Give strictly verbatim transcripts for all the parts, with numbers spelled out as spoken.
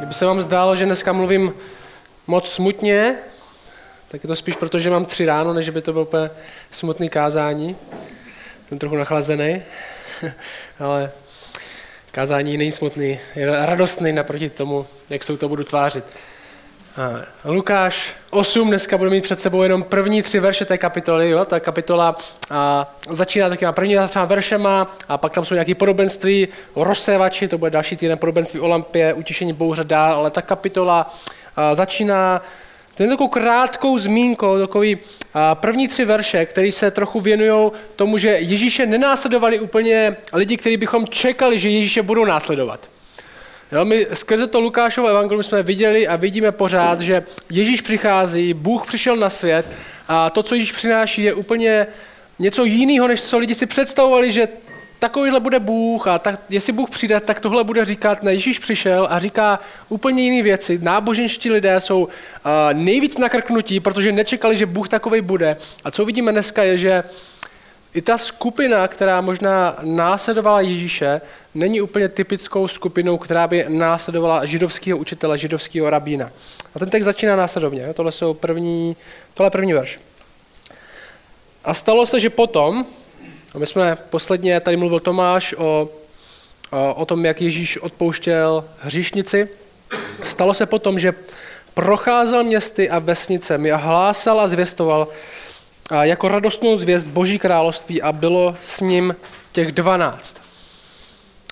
Kdyby se vám zdálo, že dneska mluvím moc smutně, tak je to spíš proto, že mám tři ráno, než by to bylo úplně smutný kázání. Jsem trochu nachlazený, ale kázání není smutný, je radostný naproti tomu, jak se to budu tvářit. Lukáš osm, dneska budu mít před sebou jenom první tři verše té kapitoly. Jo? Ta kapitola a, začíná takovýma první třema veršema a pak tam jsou nějaké podobenství o rozsévači, to bude další týden podobenství o lampě, utišení bouře dál, ale ta kapitola a, začíná takovou krátkou zmínkou, takový a, první tři verše, které se trochu věnují tomu, že Ježíše nenásledovali úplně lidi, kteří bychom čekali, že Ježíše budou následovat. Jo, my skrze to Lukášovo evangelium jsme viděli a vidíme pořád, že Ježíš přichází, Bůh přišel na svět a to, co Ježíš přináší, je úplně něco jiného, než co lidi si představovali, že takovýhle bude Bůh a tak, jestli Bůh přijde, tak tohle bude říkat. Ne, Ježíš přišel a říká úplně jiné věci. Náboženští lidé jsou uh, nejvíc nakrknutí, protože nečekali, že Bůh takovej bude. A co vidíme dneska je, že i ta skupina, která možná následovala Ježíše, není úplně typickou skupinou, která by následovala židovského učitele, židovského rabína. A ten text začíná následovně. Tohle jsou první, tohle první verš. A stalo se, že potom, a my jsme posledně, tady mluvil Tomáš o, o, o tom, jak Ježíš odpouštěl hříšnici, stalo se potom, že procházel městy a vesnicemi a hlásal a zvěstoval a jako radostnou zvěst Boží království a bylo s ním těch dvanáct.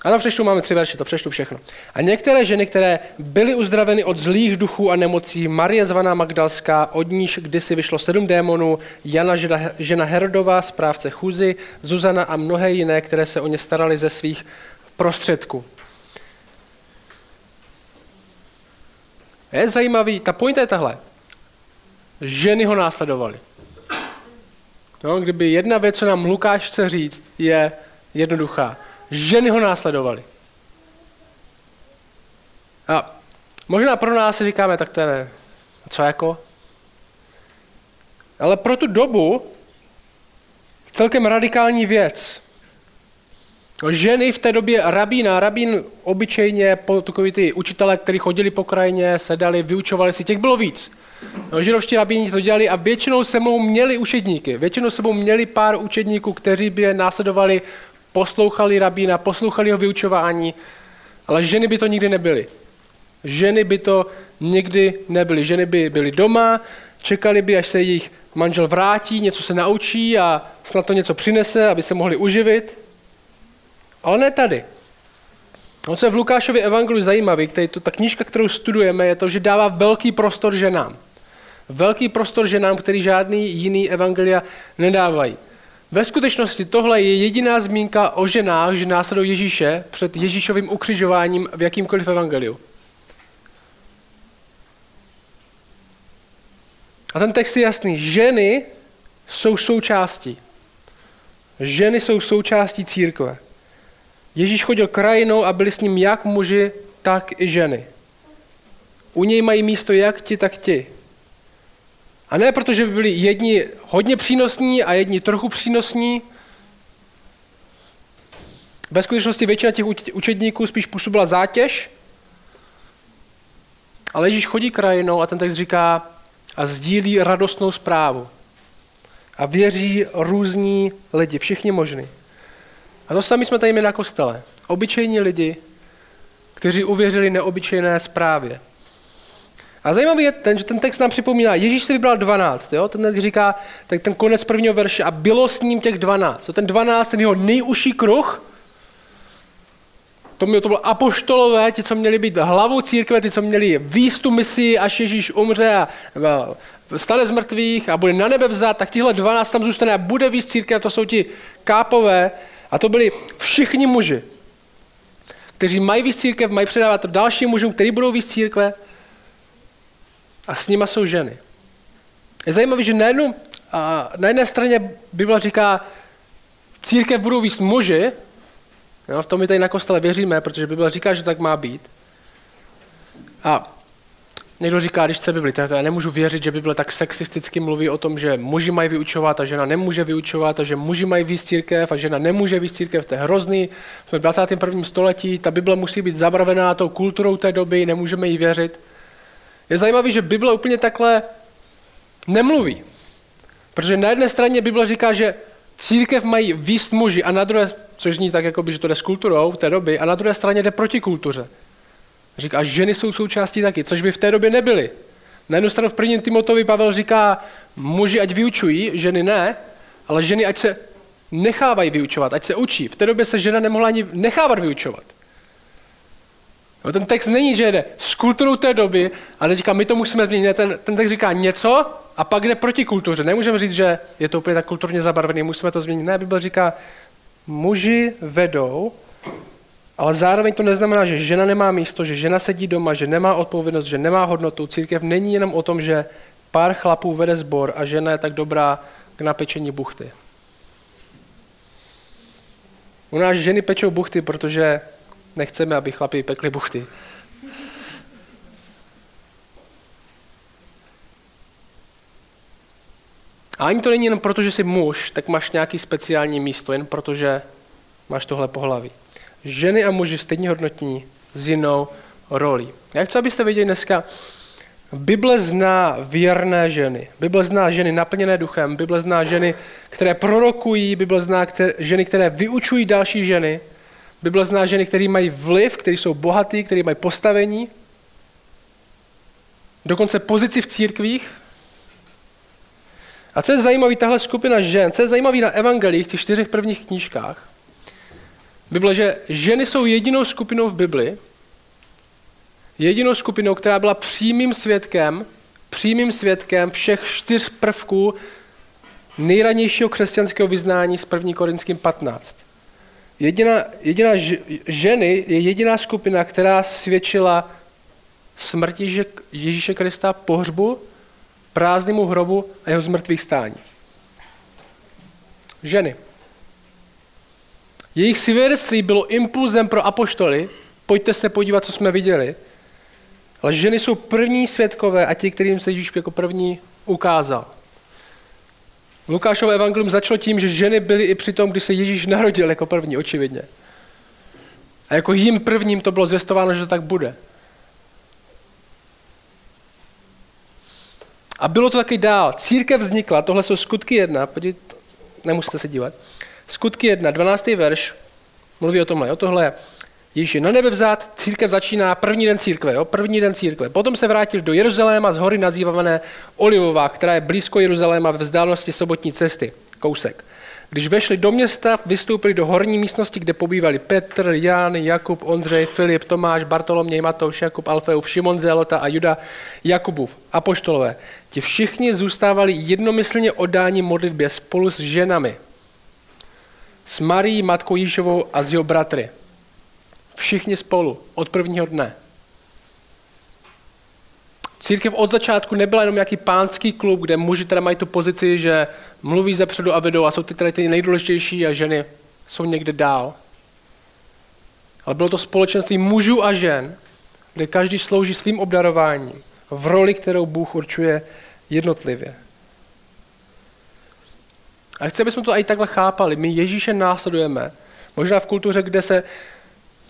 A tam přečtu, máme tři verše, to přečtu všechno. A některé ženy, které byly uzdraveny od zlých duchů a nemocí, Marie zvaná Magdalská, od níž kdysi vyšlo sedm démonů, Jana žena Herodová, správce Chuzy, Zuzana a mnohé jiné, které se o ně staraly ze svých prostředků. Je zajímavý, ta pointa je tahle. Ženy ho následovaly. No, kdyby jedna věc, co nám Lukáš chce říct, je jednoduchá. Ženy ho následovaly. A možná pro nás si říkáme, tak to je ne. Co jako? Ale pro tu dobu celkem radikální věc. Ženy v té době rabína, rabín obyčejně, takový ty učitelé, kteří chodili po krajině, sedali, vyučovali si, těch bylo víc. No, židovští rabíni to dělali a většinou sebou měli učedníky. Většinou sebou měli pár učedníků, kteří by je následovali, poslouchali rabína, poslouchali jeho vyučování, ale ženy by to nikdy nebyly. Ženy by to nikdy nebyly. Ženy by byly doma, čekali by, až se jejich manžel vrátí, něco se naučí a snad to něco přinese, aby se mohli uživit. Ale ne tady. No, co je v Lukášově evangeliu zajímavý, který to, ta knížka, kterou studujeme, je to, že dává velký prostor ženám. Velký prostor ženám, který žádný jiný evangelia nedávají. Ve skutečnosti tohle je jediná zmínka o ženách, že následují Ježíše před Ježíšovým ukřižováním v jakýmkoliv evangeliu. A ten text je jasný. Ženy jsou součástí. Ženy jsou součástí církve. Ježíš chodil krajinou a byli s ním jak muži, tak i ženy. U něj mají místo jak ti, tak ti. A ne proto, že by byli jedni hodně přínosní a jedni trochu přínosní. Ve skutečnosti většina těch učedníků spíš působila zátěž. Ale Ježíš chodí krajinou a ten text říká a sdílí radostnou zprávu. A věří různí lidi, všichni možní. A to sami jsme tady my na kostele. Obyčejní lidi, kteří uvěřili neobyčejné zprávě. A zajímavý je ten, že ten text nám připomíná, Ježíš si vybral dvanáct, jo? Ten říká, tak ten konec prvního verše a bylo s ním těch dvanáct. To ten dvanáct, ten jeho nejužší kruh, to bylo apoštolové, ti, co měli být hlavou církve, ti, co měli výst tu misi, až Ježíš umře a stane z mrtvých a bude na nebe vzat, tak tihle dvanáct tam zůstane a bude výst církev, to jsou ti kápové. A to byli všichni muži, kteří mají víc církev, mají předávat dalším mužům, kteří budou víc církve. A s nima jsou ženy. Je zajímavé, že na, jednu, na jedné straně Bible říká, církev budou víc muži, no, v tom my tady na kostele věříme, protože Bible říká, že tak má být. A Někdo říká, když chce Bibli, tak já nemůžu věřit, že Bible tak sexisticky mluví o tom, že muži mají vyučovat a žena nemůže vyučovat a že muži mají víc církev a žena nemůže víc církev, to je hrozný. Jsme v dvacátém prvním století, ta Bible musí být zabarvená tou kulturou té doby, nemůžeme jí věřit. Je zajímavé, že Bible úplně takhle nemluví. Protože na jedné straně Bible říká, že církev mají víc muži a na druhé, což zní tak, jakoby, že to jde s kulturou v té doby, a na druhé straně jde proti kultuře. Říká, ženy jsou součástí taky, což by v té době nebyly. Na jednu stranu v prvním Timotovi Pavel říká, muži ať vyučují, ženy ne, ale ženy ať se nechávají vyučovat, ať se učí. V té době se žena nemohla ani nechávat vyučovat. No, ten text není, že jde s kulturou té doby, ale říká, my to musíme změnit. Ten, ten text říká něco a pak jde proti kultuře. Nemůžeme říct, že je to úplně tak kulturně zabarvený, musíme to změnit. Ne, Bible říká, muži vedou, ale zároveň to neznamená, že žena nemá místo, že žena sedí doma, že nemá odpovědnost, že nemá hodnotu. Církev není jenom o tom, že pár chlapů vede sbor a žena je tak dobrá k napečení buchty. U nás ženy pečou buchty, protože nechceme, aby chlapi pekli buchty. A ani to není jenom proto, že jsi muž, tak máš nějaký speciální místo, jen protože máš tohle pohlaví. Ženy a muži stejně hodnotní s jinou rolí. Já chci, abyste viděli dneska, Bible zná věrné ženy. Bible zná ženy naplněné duchem, Bible zná ženy, které prorokují, Bible zná které, ženy, které vyučují další ženy, Bible zná ženy, které mají vliv, které jsou bohatý, které mají postavení, dokonce pozici v církvích. A co je zajímavé, tahle skupina žen, co je zajímavé na evangelích, těch čtyřech prvních knížkách, Bible, že ženy jsou jedinou skupinou v Bibli, jedinou skupinou, která byla přímým svědkem, přímým svědkem všech čtyř prvků nejranějšího křesťanského vyznání z první Korinským patnáct. Jediná, jediná ženy je jediná skupina, která svědčila smrti Ježíše Krista, pohřbu, prázdnému hrobu a jeho zmrtvých stání. Ženy. Jejich svědectví bylo impulzem pro apoštoly, pojďte se podívat, co jsme viděli, ale ženy jsou první svědkové a ti, kterým se Ježíš jako první ukázal. Lukášovo evangelium začalo tím, že ženy byly i při tom, kdy se Ježíš narodil jako první, očividně. A jako jim prvním to bylo zvěstováno, že to tak bude. A bylo to taky dál. Církev vznikla, tohle jsou skutky jedna, podívejte, nemusíte se dívat. Skutky jedna, dvanáctý verš, mluví o tomhle, jo, tohle Ježíš je na nebe vzat, církev začíná první den církve, jo, první den církve. Potom se vrátil do Jeruzaléma z hory nazývané Olivová, která je blízko Jeruzaléma ve vzdálenosti sobotní cesty, kousek. Když vešli do města, vystoupili do horní místnosti, kde pobývali Petr, Jan, Jakub, Ondřej, Filip, Tomáš, Bartoloměj, Matouš, Jakub, Alfeův, Šimon, Zélota a Juda, Jakubův, apoštolové. Ti všichni zůstávali jednomyslně oddáni modlitbě spolu s ženami, s Marií, matkou Ježíšovou a s jeho bratry. Všichni spolu, od prvního dne. Církev od začátku nebyla jenom nějaký pánský klub, kde muži teda mají tu pozici, že mluví zepředu a vedou a jsou ty teda ty nejdůležitější a ženy jsou někde dál. Ale bylo to společenství mužů a žen, kde každý slouží svým obdarováním v roli, kterou Bůh určuje jednotlivě. A chci, abychom to i takhle chápali. My Ježíše následujeme. Možná v kultuře, kde se,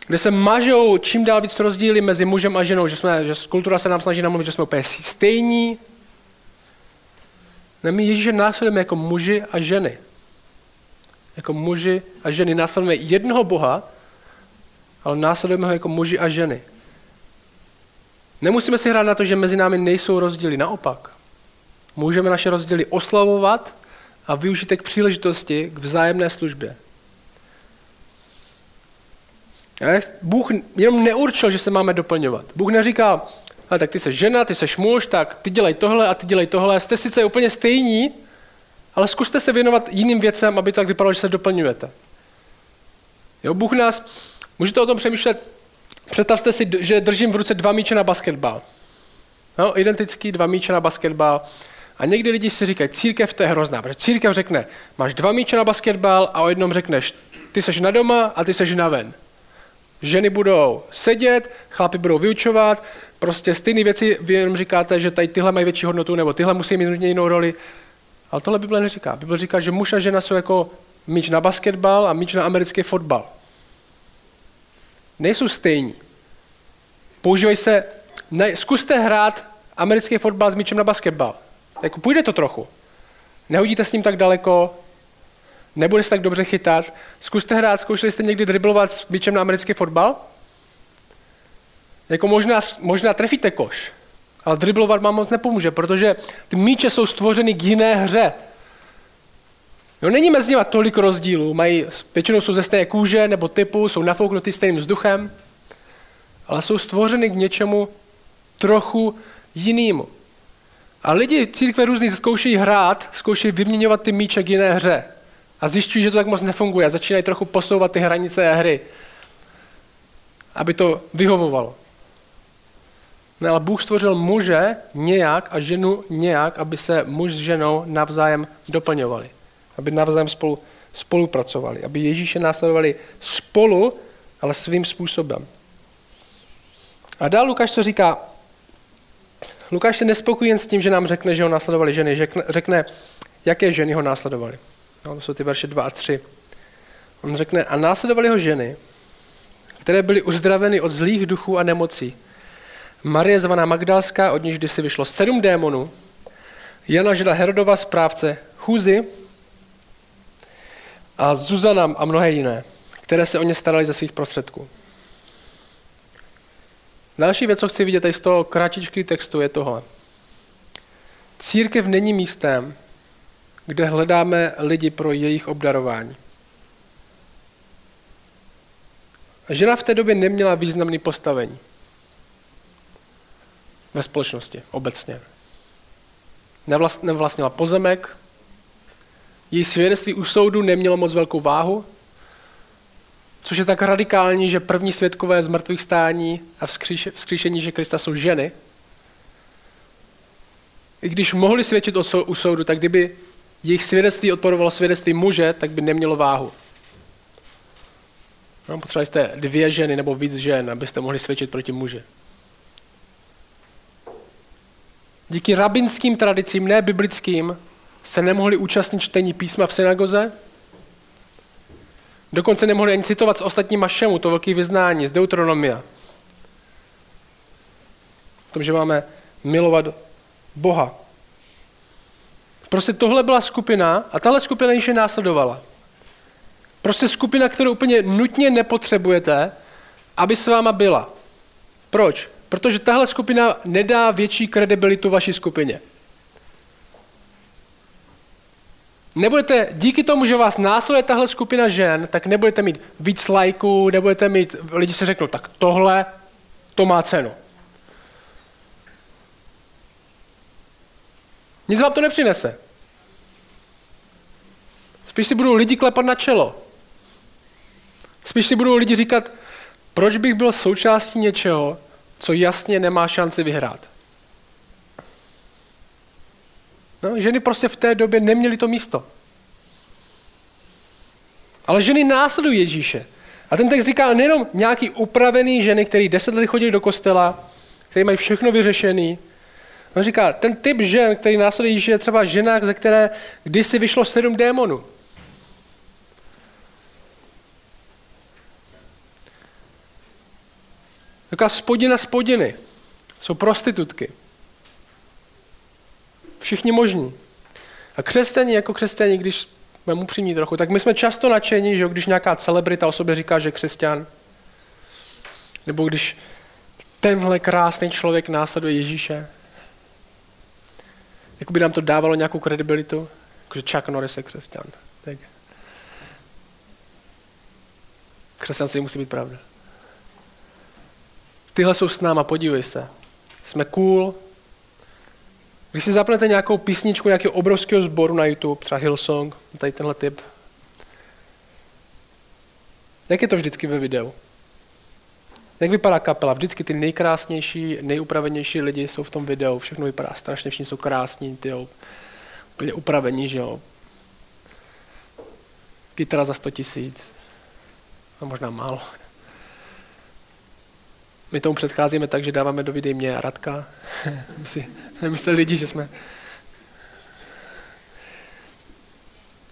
kde se mažou čím dál víc rozdíly mezi mužem a ženou, že, jsme, že kultura se nám snaží namluvit, že jsme úplně stejní. Ne, my Ježíše následujeme jako muži a ženy. Jako muži a ženy. Následujeme jednoho Boha, ale následujeme ho jako muži a ženy. Nemusíme si hrát na to, že mezi námi nejsou rozdíly. Naopak. Můžeme naše rozdíly oslavovat a využitek příležitosti k vzájemné službě. Bůh jenom neurčil, že se máme doplňovat. Bůh neříkal, ale tak ty jsi žena, ty jsi muž, tak ty dělej tohle a ty dělej tohle. Jste sice úplně stejní, ale zkuste se věnovat jiným věcem, aby to tak vypadalo, že se doplňujete. Jo, Bůh nás, můžete o tom přemýšlet, představte si, že držím v ruce dva míče na basketbal. No, identický dva míče na basketbal. A někdy lidi si říkají, církev to je hrozná, protože církev řekne, máš dva míče na basketbal a o jednom řekneš, ty seš na doma a ty seš na ven. Ženy budou sedět, chlapi budou vyučovat, Prostě stejné věci vy jenom říkáte, že tady tyhle mají větší hodnotu, nebo tyhle musí mít nutně jinou roli. Ale tohle Bible neříká. Bible říká, že muž a žena jsou jako míč na basketbal a míč na americký fotbal. Nejsou stejní. Používají se, ne, zkuste hrát americký fotbal s míčem na basketbal. Jako půjde to trochu. Nehodíte s ním tak daleko, nebude se tak dobře chytat. Zkuste hrát, zkoušeli jste někdy driblovat s míčem na americký fotbal? Jako možná, možná trefíte koš, ale driblovat vám moc nepomůže, protože ty míče jsou stvořeny k jiné hře. Jo, není mezi nimi tolik rozdílů, mají, většinou jsou ze stejné kůže nebo typu, jsou nafouknutý stejným vzduchem, ale jsou stvořeny k něčemu trochu jinému. A lidi církve různý zkouší hrát, zkouší vyměňovat ty míče k jiné hře a zjišťují, že to tak moc nefunguje a začínají trochu posouvat ty hranice hry, aby to vyhovovalo. No, ale Bůh stvořil muže nějak a ženu nějak, aby se muž s ženou navzájem doplňovali, aby navzájem spolu, spolupracovali, aby Ježíše následovali spolu, ale svým způsobem. A dál Lukáš to říká, Lukáš se nespokojí jen s tím, že nám řekne, že ho následovali ženy, řekne, řekne jaké ženy ho následovaly. No, to jsou ty verše dva a tři. On řekne, a následovali ho ženy, které byly uzdraveny od zlých duchů a nemocí. Marie zvaná Magdalská, od níž kdysi vyšlo sedm démonů, Jana žena Herodova, správce Chuzy, a Zuzana a mnohé jiné, které se o ně staraly ze svých prostředků. Další věc, co chci vidět tady z toho kratičky textu, je tohle. Církev není místem, kde hledáme lidi pro jejich obdarování. Žena v té době neměla významné postavení ve společnosti obecně. Nevlastnila pozemek, její svědectví u soudu nemělo moc velkou váhu, což je tak radikální, že první svědkové z mrtvých stání a vzkříšení, že Krista jsou ženy. I když mohli svědčit u soudu, tak kdyby jejich svědectví odporovalo svědectví muže, tak by nemělo váhu. No, potřebovali jste dvě ženy nebo víc žen, abyste mohli svědčit proti muži. Díky rabinským tradicím, ne biblickým, se nemohli účastnit čtení písma v synagoze. Dokonce nemohli ani citovat s ostatníma šemu, to velké vyznání z Deuteronomia. V tom, že máme milovat Boha. Prostě tohle byla skupina a tahle skupina již je následovala. Prostě skupina, kterou úplně nutně nepotřebujete, aby s váma byla. Proč? Protože tahle skupina nedá větší kredibilitu vaší skupině. Nebudete, díky tomu, že vás následuje tahle skupina žen, tak nebudete mít víc lajků, nebudete mít, lidi si řeknou, tak tohle, to má cenu. Nic vám to nepřinese. Spíš si budou lidi klepat na čelo. Spíš si budou lidi říkat, proč bych byl součástí něčeho, co jasně nemá šanci vyhrát. No, ženy prostě v té době neměly to místo. Ale ženy následují Ježíše. A ten text říká nejenom nějaký upravený ženy, který deset let chodili do kostela, který mají všechno vyřešený. On říká, ten typ žen, který následuje Ježíše, je třeba žena, ze které kdysi vyšlo sedm démonů. Taková spodina spodiny. Jsou prostitutky. Všichni možní. A křesťani, jako křesťani, když jsme upřímní trochu, tak my jsme často nadšení, že když nějaká celebrita o sobě říká, že je křesťan, nebo když tenhle krásný člověk následuje Ježíše, jako by nám to dávalo nějakou kredibilitu, jakože Chuck Norris je křesťan. Tak. Křesťanství musí být pravda. Tyhle jsou s náma, podívej se. Jsme cool. Když si zapnete nějakou písničku nějakého obrovského sboru na YouTube, třeba Hillsong, tady tenhle typ. Jak je to vždycky ve videu? Jak vypadá kapela? Vždycky ty nejkrásnější, nejupravenější lidi jsou v tom videu. Všechno vypadá strašně, všichni jsou krásní, tyjo. Úplně upravení, že jo. Kytara za sto tisíc. A možná málo. My tomu předcházíme tak, že dáváme do videí mě a Radka. Nemysleli lidi, že jsme...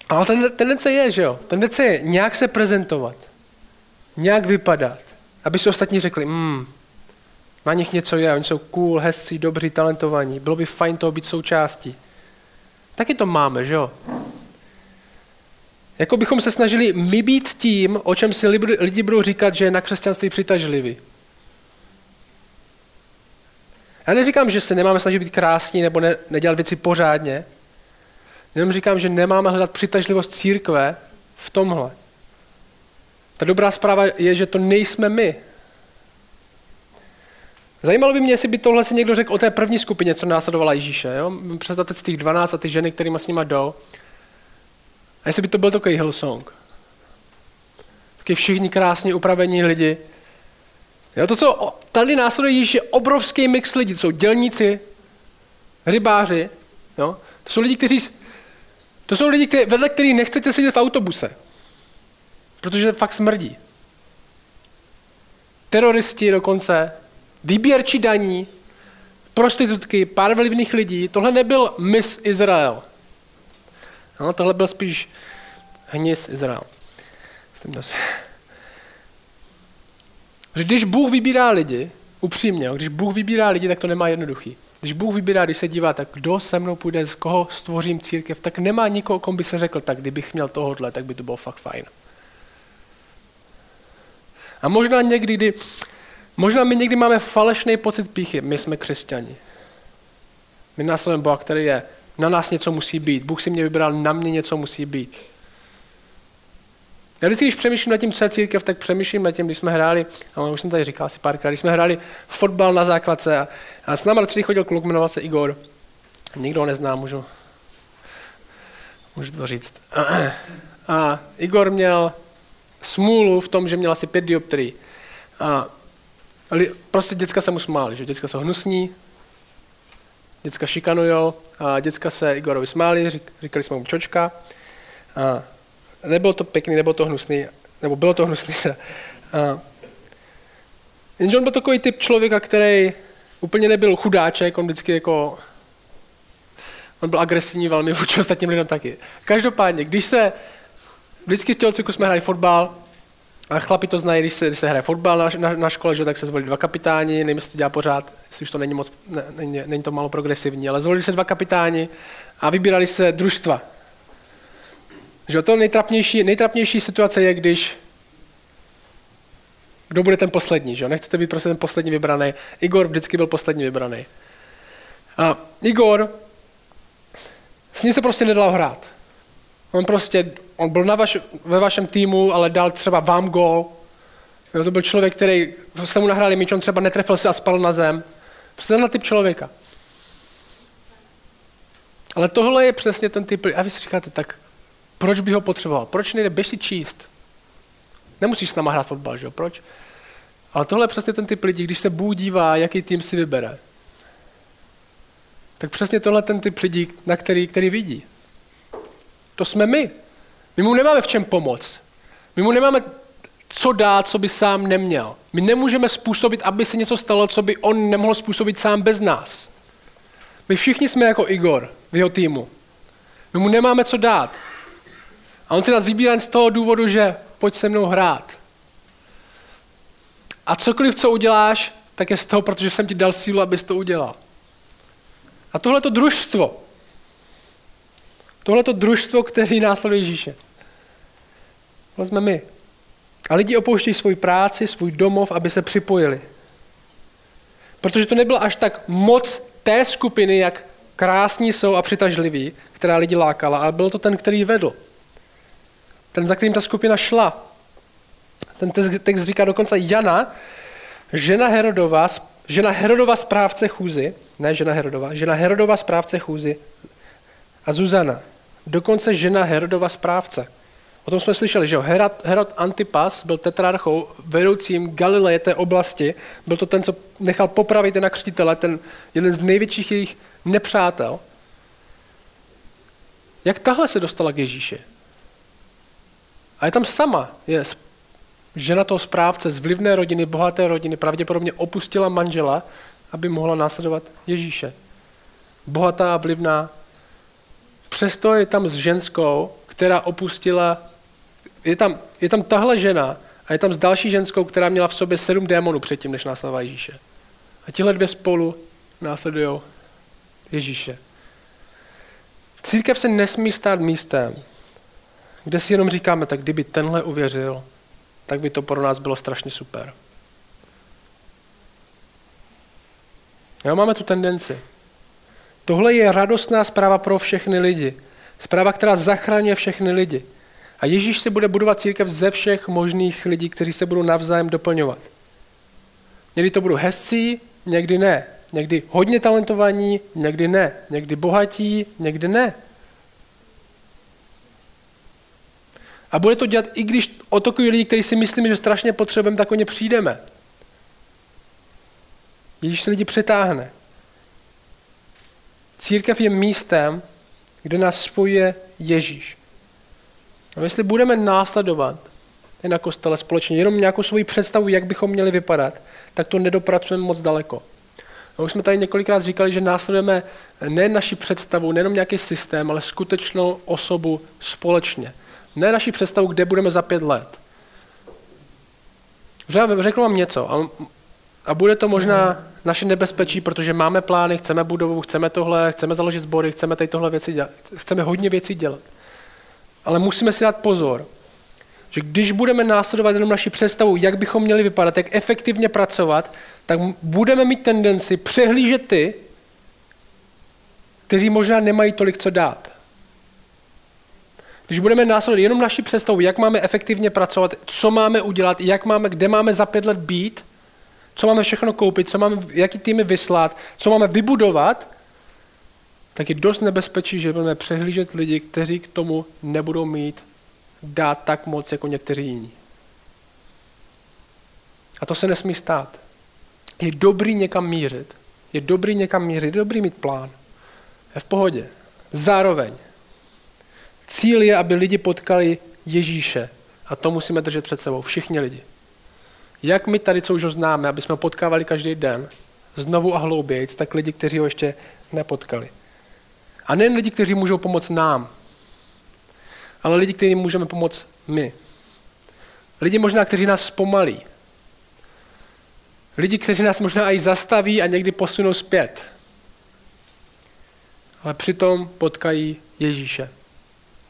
Ale ten, tendence je, že jo? Tendence je nějak se prezentovat. Nějak vypadat. Aby si ostatní řekli, mm, na nich něco je, oni jsou cool, hezcí, dobří, talentovaní. Bylo by fajn toho být součástí. Taky to máme, že jo? Jako bychom se snažili my být tím, o čem si lidi budou říkat, že je na křesťanství přitažlivý. Já neříkám, že se nemáme snažit být krásní nebo ne, nedělat věci pořádně. Jenom říkám, že nemáme hledat přitažlivost církve v tomhle. Ta dobrá zpráva je, že to nejsme my. Zajímalo by mě, jestli by tohle si někdo řekl o té první skupině, co následovala Ježíše. Jo? Přestatec těch dvanáct a ty ženy, kterýma s nima jdou. A jestli by to byl takový Hillsong. Taky všichni krásně upravení lidi. Jo, to, co tady následuje Ježíš, je obrovský mix lidí. To jsou dělníci, rybáři. Jo? To jsou lidi, kteří, to jsou lidi kteří, vedle kterých nechcete sedět v autobuse. Protože to fakt smrdí. Teroristi dokonce, výběrčí daní, prostitutky, pár vlivných lidí. Tohle nebyl Miss Izrael. No, tohle byl spíš hnis Izrael. Když Bůh vybírá lidi, upřímně, když Bůh vybírá lidi, tak to nemá jednoduchý. Když Bůh vybírá, když se dívá, tak kdo se mnou půjde, z koho stvořím církev, tak nemá nikoho, komu by se řekl, tak kdybych měl tohodle, tak by to bylo fakt fajn. A možná někdy, kdy, možná my někdy máme falešný pocit pýchy, my jsme křesťani. My následujeme Boha, který je, na nás něco musí být, Bůh si mě vybral, na mě něco musí být. Já vždycky, když přemýšlím nad tím, co je církev, tak přemýšlím nad tím, když jsme hráli, ale už jsem tady říkal asi párkrát, když jsme hráli fotbal na základce a, a s náma do tří chodil kluk, jmenoval se Igor. Nikdo ho nezná, můžu, můžu to říct. A, a Igor měl smůlu v tom, že měl asi pět dioptrií. A li, prostě děcka se mu smály, že děcka jsou hnusní, děcka šikanujou, a děcka se Igorovi smály, řík, říkali jsme mu čočka. A nebylo to pěkný, nebylo to hnusný, nebo bylo to hnusný. A jenže on byl takový typ člověka, který úplně nebyl chudáček, on vždycky jako, on byl agresivní velmi vůči ostatním lidem taky. Každopádně, když se, vždycky v tělocviku jsme hráli fotbal, a chlapi to znají, když se, když se hraje fotbal na, na, na škole, že, tak se zvolí dva kapitáni, nevím, jestli to dělá pořád, jestli už to není moc, ne, není, není to málo progresivní, ale zvolili se dva kapitáni a vybírali se družstva. Že to nejtrapnější, nejtrapnější situace je, když kdo bude ten poslední, že? Nechcete být prostě ten poslední vybraný. Igor vždycky byl poslední vybraný. A Igor, s ním se prostě nedalo hrát. On prostě, on byl na vaš, ve vašem týmu, ale dal třeba vám gól. To byl člověk, který se mu nahráli míč, on třeba netrefil se a spadl na zem. Prostě tenhle typ člověka. Ale tohle je přesně ten typ, a vy si říkáte, tak proč by ho potřeboval? Proč nejde? Běž si číst. Nemusíš s náma hrát fotbal, že jo? Proč? Ale tohle je přesně ten typ lidí, když se Bůh dívá, jaký tým si vybere. Tak přesně tohle je ten typ lidí, na který, který vidí. To jsme my. My mu nemáme v čem pomoct. My mu nemáme co dát, co by sám neměl. My nemůžeme způsobit, aby se něco stalo, co by on nemohl způsobit sám bez nás. My všichni jsme jako Igor v jeho týmu. My mu nemáme co dát. A on si nás vybírá z toho důvodu, že pojď se mnou hrát. A cokoliv, co uděláš, tak je z toho, protože jsem ti dal sílu, abys to udělal. A tohleto družstvo, tohleto družstvo, který následuje Ježíše, to jsme my. A lidi opouštějí svou práci, svůj domov, aby se připojili. Protože to nebylo až tak moc té skupiny, jak krásní jsou a přitažliví, která lidi lákala, ale byl to ten, který vedl. Ten, za kterým ta skupina šla. Ten text říká dokonce Jana, žena Herodova, žena Herodova správce Chuzy, ne žena Herodova, žena Herodova správce Chuzy a Zuzana. Dokonce žena Herodova správce. O tom jsme slyšeli, že Herod, Herod Antipas byl tetrarchou vedoucím Galileje té oblasti. Byl to ten, co nechal popravit Jana Křtitele, ten jeden z největších jejich nepřátel. Jak tahle se dostala k Ježíši? A je tam sama, je žena toho správce z vlivné rodiny, bohaté rodiny, pravděpodobně opustila manžela, aby mohla následovat Ježíše. Bohatá a vlivná. Přesto je tam s ženskou, která opustila, je tam, je tam tahle žena a je tam s další ženskou, která měla v sobě sedm démonů předtím, než následovala Ježíše. A tihle dvě spolu následují Ježíše. Církev se nesmí stát místem, kde si jenom říkáme, tak kdyby tenhle uvěřil, tak by to pro nás bylo strašně super. Jo, máme tu tendenci. Tohle je radostná zpráva pro všechny lidi. Zpráva, která zachraňuje všechny lidi. A Ježíš si bude budovat církev ze všech možných lidí, kteří se budou navzájem doplňovat. Někdy to budou hezcí, někdy ne. Někdy hodně talentovaní, někdy ne. Někdy bohatí, někdy ne. A bude to dělat, i když o takových lidí, kteří si myslíme, že strašně potřebujeme, tak o ně přijdeme. Ježíš se lidi přetáhne. Církev je místem, kde nás spojuje Ježíš. A jestli budeme následovat i na kostele společně jenom nějakou svoji představu, jak bychom měli vypadat, tak to nedopracujeme moc daleko. A už jsme tady několikrát říkali, že následujeme ne naši představu, nejenom nějaký systém, ale skutečnou osobu společně. Ne naši představu, kde budeme za pět let. Řeknu vám něco a, a bude to možná naše nebezpečí, protože máme plány, chceme budovu, chceme tohle, chceme založit sbory, chceme tady tohle věci dělat, chceme hodně věcí dělat. Ale musíme si dát pozor, že když budeme následovat jenom naši představu, jak bychom měli vypadat, jak efektivně pracovat, tak budeme mít tendenci přehlížet ty, kteří možná nemají tolik co dát. Když budeme následovat jenom naši představu, jak máme efektivně pracovat, co máme udělat, jak máme, kde máme za pět let být, co máme všechno koupit, co máme, jaký týmy vyslat, co máme vybudovat, tak je dost nebezpečí, že budeme přehlížet lidi, kteří k tomu nebudou mít dát tak moc jako někteří jiní. A to se nesmí stát. Je dobrý někam mířit. Je dobrý někam mířit, je dobrý mít plán. Je v pohodě. Zároveň cíl je, aby lidi potkali Ježíše. A to musíme držet před sebou. Všichni lidi. Jak my tady, co už ho známe, aby jsme ho potkávali každý den, znovu a hlouběji, tak lidi, kteří ho ještě nepotkali. A nejen lidi, kteří můžou pomoct nám, ale lidi, kterým můžeme pomoct my. Lidi možná, kteří nás zpomalí. Lidi, kteří nás možná i zastaví a někdy posunou zpět. Ale přitom potkají Ježíše.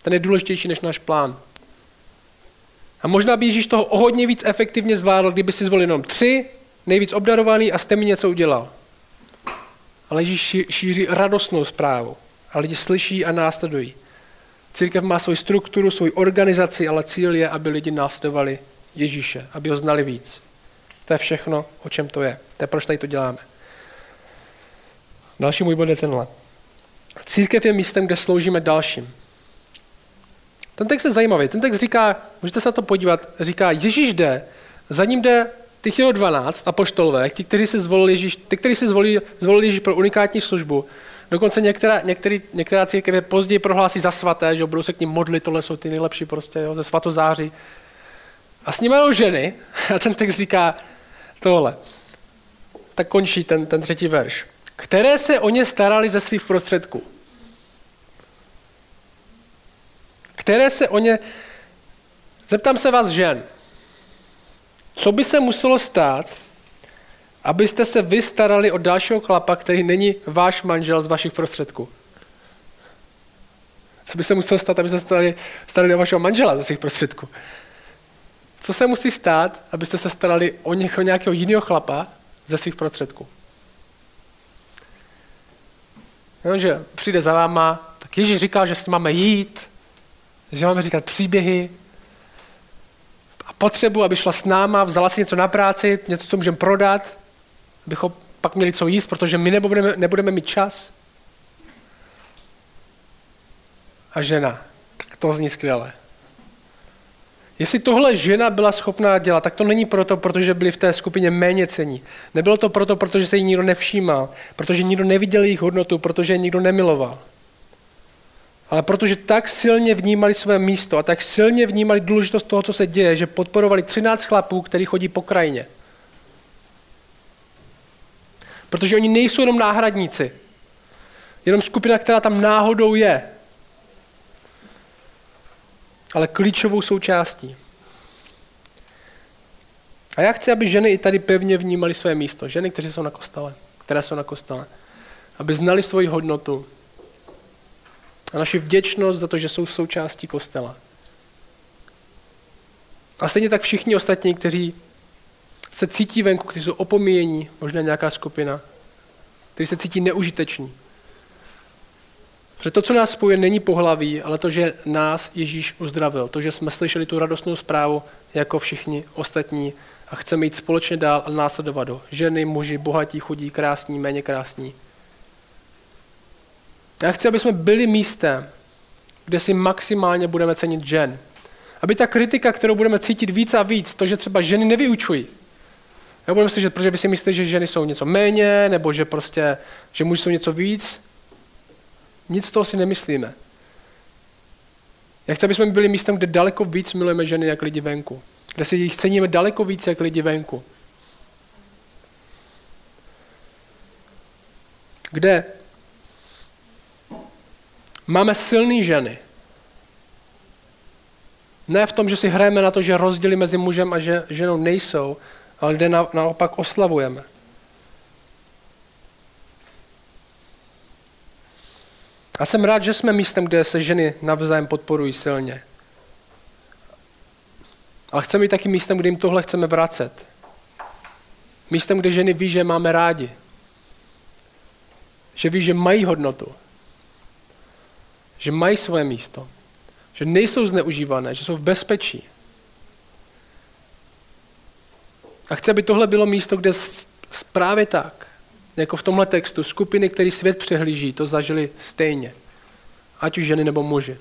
Ten je důležitější než náš plán. A možná by Ježíš toho o hodně víc efektivně zvládl, kdyby si zvolil jenom tři, nejvíc obdarovaný a s těmi něco udělal. Ale Ježíš šíří radostnou zprávu a lidi slyší a následují. Církev má svou strukturu, svou organizaci, ale cíl je, aby lidi následovali Ježíše, aby ho znali víc. To je všechno, o čem to je. To je, proč tady to děláme. Další můj bod je tenhle. Církev je místem, kde sloužíme dalším. Ten text je zajímavý. Ten text říká, můžete se na to podívat, říká, Ježíš jde, za ním jde těch jeho dvanáct apoštolové, ti, kteří si zvolili Ježíš, ti, kteří si zvolili, zvolili Ježíš pro unikátní službu. Dokonce některá, některý, některá církev je později prohlásí za svaté, že budou se k ním modlit, tohle jsou ty nejlepší prostě, jo, ze svatozáří. A s nimi jdou ženy, a ten text říká tohle. Tak končí ten, ten třetí verš. Které se o ně starali ze svých prostředků. Které se o ně... Zeptám se vás žen. Co by se muselo stát, abyste se vy starali o dalšího chlapa, který není váš manžel z vašich prostředků? Co by se muselo stát, abyste se starali, starali o vašeho manžela ze svých prostředků? Co se musí stát, abyste se starali o někoho, nějakého jiného chlapa ze svých prostředků? Jenomže přijde za váma, tak Ježíš říká, že si máme jít, že máme říkat příběhy a potřebu, aby šla s náma, vzala si něco na práci, něco, co můžeme prodat, abychom pak měli co jíst, protože my nebudeme, nebudeme mít čas. A žena, tak to zní skvěle. Jestli tohle žena byla schopná dělat, tak to není proto, protože byli v té skupině méně cení. Nebylo to proto, protože se jí nikdo nevšímal, protože nikdo neviděl jejich hodnotu, protože je nikdo nemiloval. ale protože tak silně vnímali své místo a tak silně vnímali důležitost toho, co se děje, že podporovali třináct chlapů, který chodí po krajině. Protože oni nejsou jenom náhradníci, jenom skupina, která tam náhodou je, ale klíčovou součástí. A já chci, aby ženy i tady pevně vnímaly své místo. Ženy, které jsou na kostele, které jsou na kostele. Aby znali svoji hodnotu a naši vděčnost za to, že jsou součástí kostela. A stejně tak všichni ostatní, kteří se cítí venku, kteří jsou opomíjení, možná nějaká skupina, kteří se cítí neužiteční. Protože to, co nás spojuje, není pohlaví, ale to, že nás Ježíš uzdravil. To, že jsme slyšeli tu radostnou zprávu jako všichni ostatní a chceme jít společně dál a následovat ho. Ženy, muži, bohatí, chudí, krásní, méně krásní. Já chci, aby jsme byli místem, kde si maximálně budeme cenit žen. Aby ta kritika, kterou budeme cítit víc a víc, to, že třeba ženy nevyučují. Já budeme slyšet, protože vy si myslíte, že ženy jsou něco méně, nebo že prostě, že muži jsou něco víc. Nic z toho si nemyslíme. Já chci, aby jsme byli místem, kde daleko víc milujeme ženy jak lidi venku. Kde si jich ceníme daleko víc jak lidi venku. Kde máme silný ženy. Ne v tom, že si hrajeme na to, že rozdíly mezi mužem a ženou nejsou, ale kde na, naopak oslavujeme. A jsem rád, že jsme místem, kde se ženy navzájem podporují silně. Ale chceme být taky místem, kde jim tohle chceme vracet. Místem, kde ženy ví, že máme rádi. Že ví, že mají hodnotu. Že mají svoje místo. Že nejsou zneužívané, že jsou v bezpečí. A chci, aby tohle bylo místo, kde právě tak, jako v tomhle textu, skupiny, které svět přehlíží, to zažili stejně. Ať už ženy nebo muži.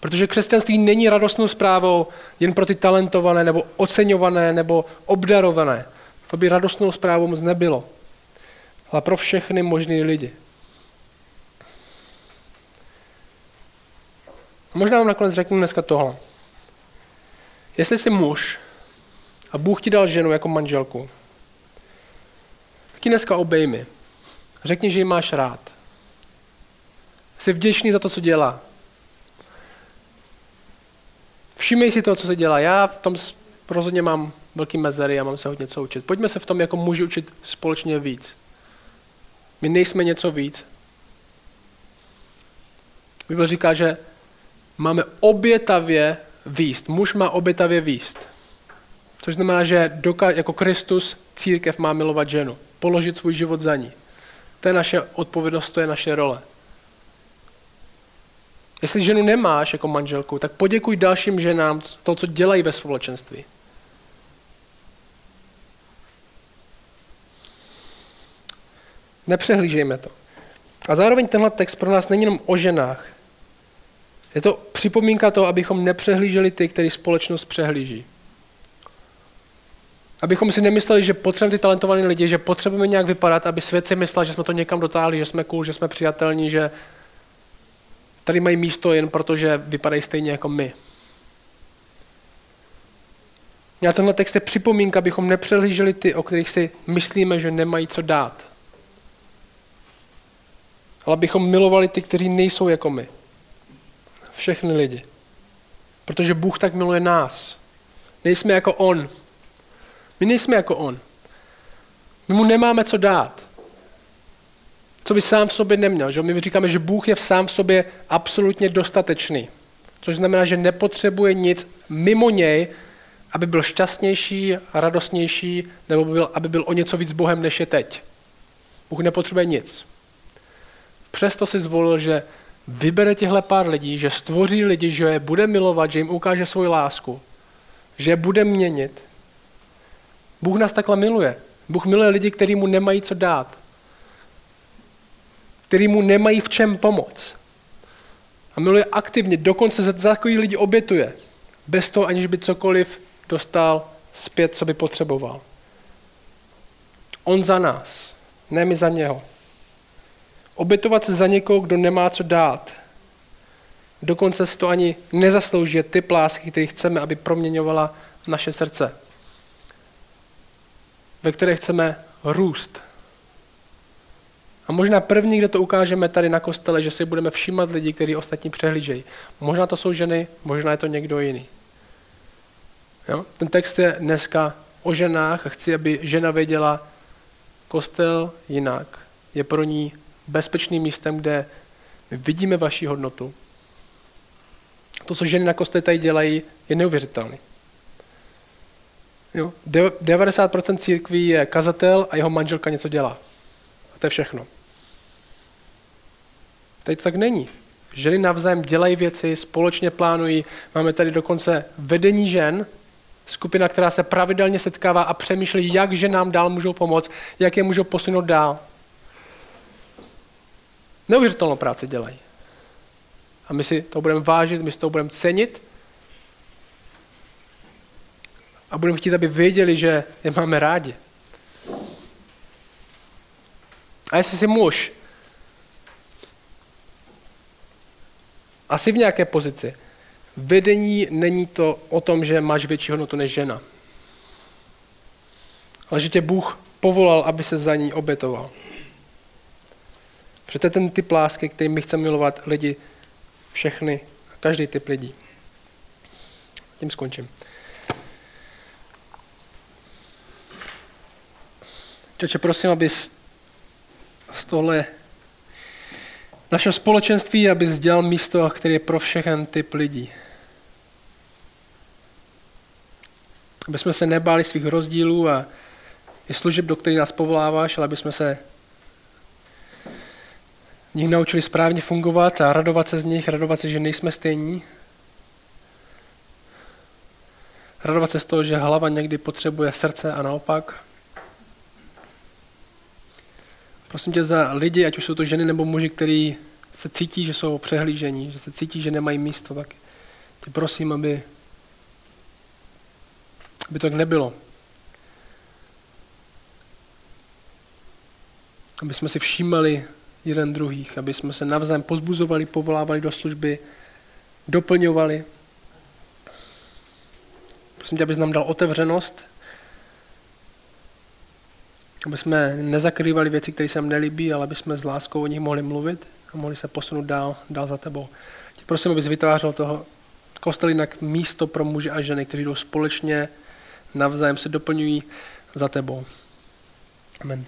Protože křesťanství není radostnou zprávou jen pro ty talentované, nebo oceňované, nebo obdarované. To by radostnou zprávou moc nebylo. Ale pro všechny možný lidi. A možná vám nakonec řeknu dneska tohle. Jestli jsi muž a Bůh ti dal ženu jako manželku, tak ji dneska obejmi. Řekni, že ji máš rád. Jsi vděčný za to, co dělá. Všimej si toho, co se dělá. Já v tom rozhodně mám velký mezery a mám se hodně co učit. Pojďme se v tom jako muži učit společně víc. My nejsme něco víc. Bible říká, že máme obětavě výst. Muž má obětavě výst. Což znamená, že doka, jako Kristus církev má milovat ženu. Položit svůj život za ní. To je naše odpovědnost, to je naše role. Jestli ženu nemáš jako manželku, tak poděkuj dalším ženám to, co dělají ve společenství. Nepřehlížejme to. A zároveň tenhle text pro nás není jenom o ženách. Je to připomínka toho, abychom nepřehlíželi ty, který společnost přehlíží. Abychom si nemysleli, že potřebujeme ty talentované lidi, že potřebujeme nějak vypadat, aby svět si myslel, že jsme to někam dotáhli, že jsme cool, že jsme přijatelní, že tady mají místo jen proto, že vypadají stejně jako my. A tenhle text je připomínka, abychom nepřehlíželi ty, o kterých si myslíme, že nemají co dát. Ale abychom milovali ty, kteří nejsou jako my. Všechny lidi. Protože Bůh tak miluje nás. Nejsme jako on. My nejsme jako on. My mu nemáme co dát. Co by sám v sobě neměl. Že? My říkáme, že Bůh je sám v sobě absolutně dostatečný. Což znamená, že nepotřebuje nic mimo něj, aby byl šťastnější, radostnější, nebo byl, aby byl o něco víc Bohem, než je teď. Bůh nepotřebuje nic. Přesto si zvolil, že vybere těhle pár lidí, že stvoří lidi, že je bude milovat, že jim ukáže svou lásku, že je bude měnit. Bůh nás takhle miluje. Bůh miluje lidi, kteří mu nemají co dát. Kteří mu nemají v čem pomoct. A miluje aktivně, dokonce za takový lidi obětuje. Bez toho, aniž by cokoliv dostal zpět, co by potřeboval. On za nás, ne my za něho. Obětovat se za někoho, kdo nemá co dát. Dokonce si to ani nezaslouží, je typ lásky, který chceme, aby proměňovala naše srdce, ve které chceme růst. A možná první, kde to ukážeme tady na kostele, že si budeme všímat lidí, kteří ostatní přehlížejí. Možná to jsou ženy, možná je to někdo jiný. Jo? Ten text je dneska o ženách a chci, aby žena věděla, kostel jinak je pro ní bezpečným místem, kde vidíme vaši hodnotu. To, co ženy na kostele tady dělají, je neuvěřitelné. Jo? devadesát procent církví je kazatel a jeho manželka něco dělá. A to je všechno. Tady to tak není. Ženy navzájem dělají věci, společně plánují. Máme tady dokonce vedení žen, skupina, která se pravidelně setkává a přemýšlí, jak ženám dál můžou pomoct, jak je můžou posunout dál. Neuvěřitelnou práci dělají. A my si to budeme vážit, my si to budeme cenit a budeme chtít, aby věděli, že je máme rádi. A jestli jsi muž, asi v nějaké pozici, vedení není to o tom, že máš větší hodnotu než žena. Ale že tě Bůh povolal, aby se za ní obětoval. Protože to je ten typ lásky, který my chceme milovat lidi, všechny, každý typ lidí. Tím skončím. Čoče, prosím, abys z tohle našeho společenství, abys dělal místo, které je pro všechen typ lidí. Aby jsme se nebáli svých rozdílů a i služeb, do kterých nás povoláváš, ale aby jsme se v nich naučili správně fungovat a radovat se z nich, radovat se, že nejsme stejní. Radovat se z toho, že hlava někdy potřebuje srdce a naopak. Prosím tě za lidi, ať už jsou to ženy nebo muži, kteří se cítí, že jsou přehlížení, že se cítí, že nemají místo, tak tě prosím, aby, aby to tak nebylo. Aby jsme si všímali jeden druhých, aby jsme se navzájem pozbuzovali, povolávali do služby, doplňovali. Prosím tě, abys nám dal otevřenost, aby jsme nezakrývali věci, které se nám nelíbí, ale aby jsme s láskou o nich mohli mluvit a mohli se posunout dál, dál za tebou. Tě prosím, abys vytvářel toho kostel jinak místo pro muže a ženy, kteří jdou společně, navzájem se doplňují za tebou. Amen.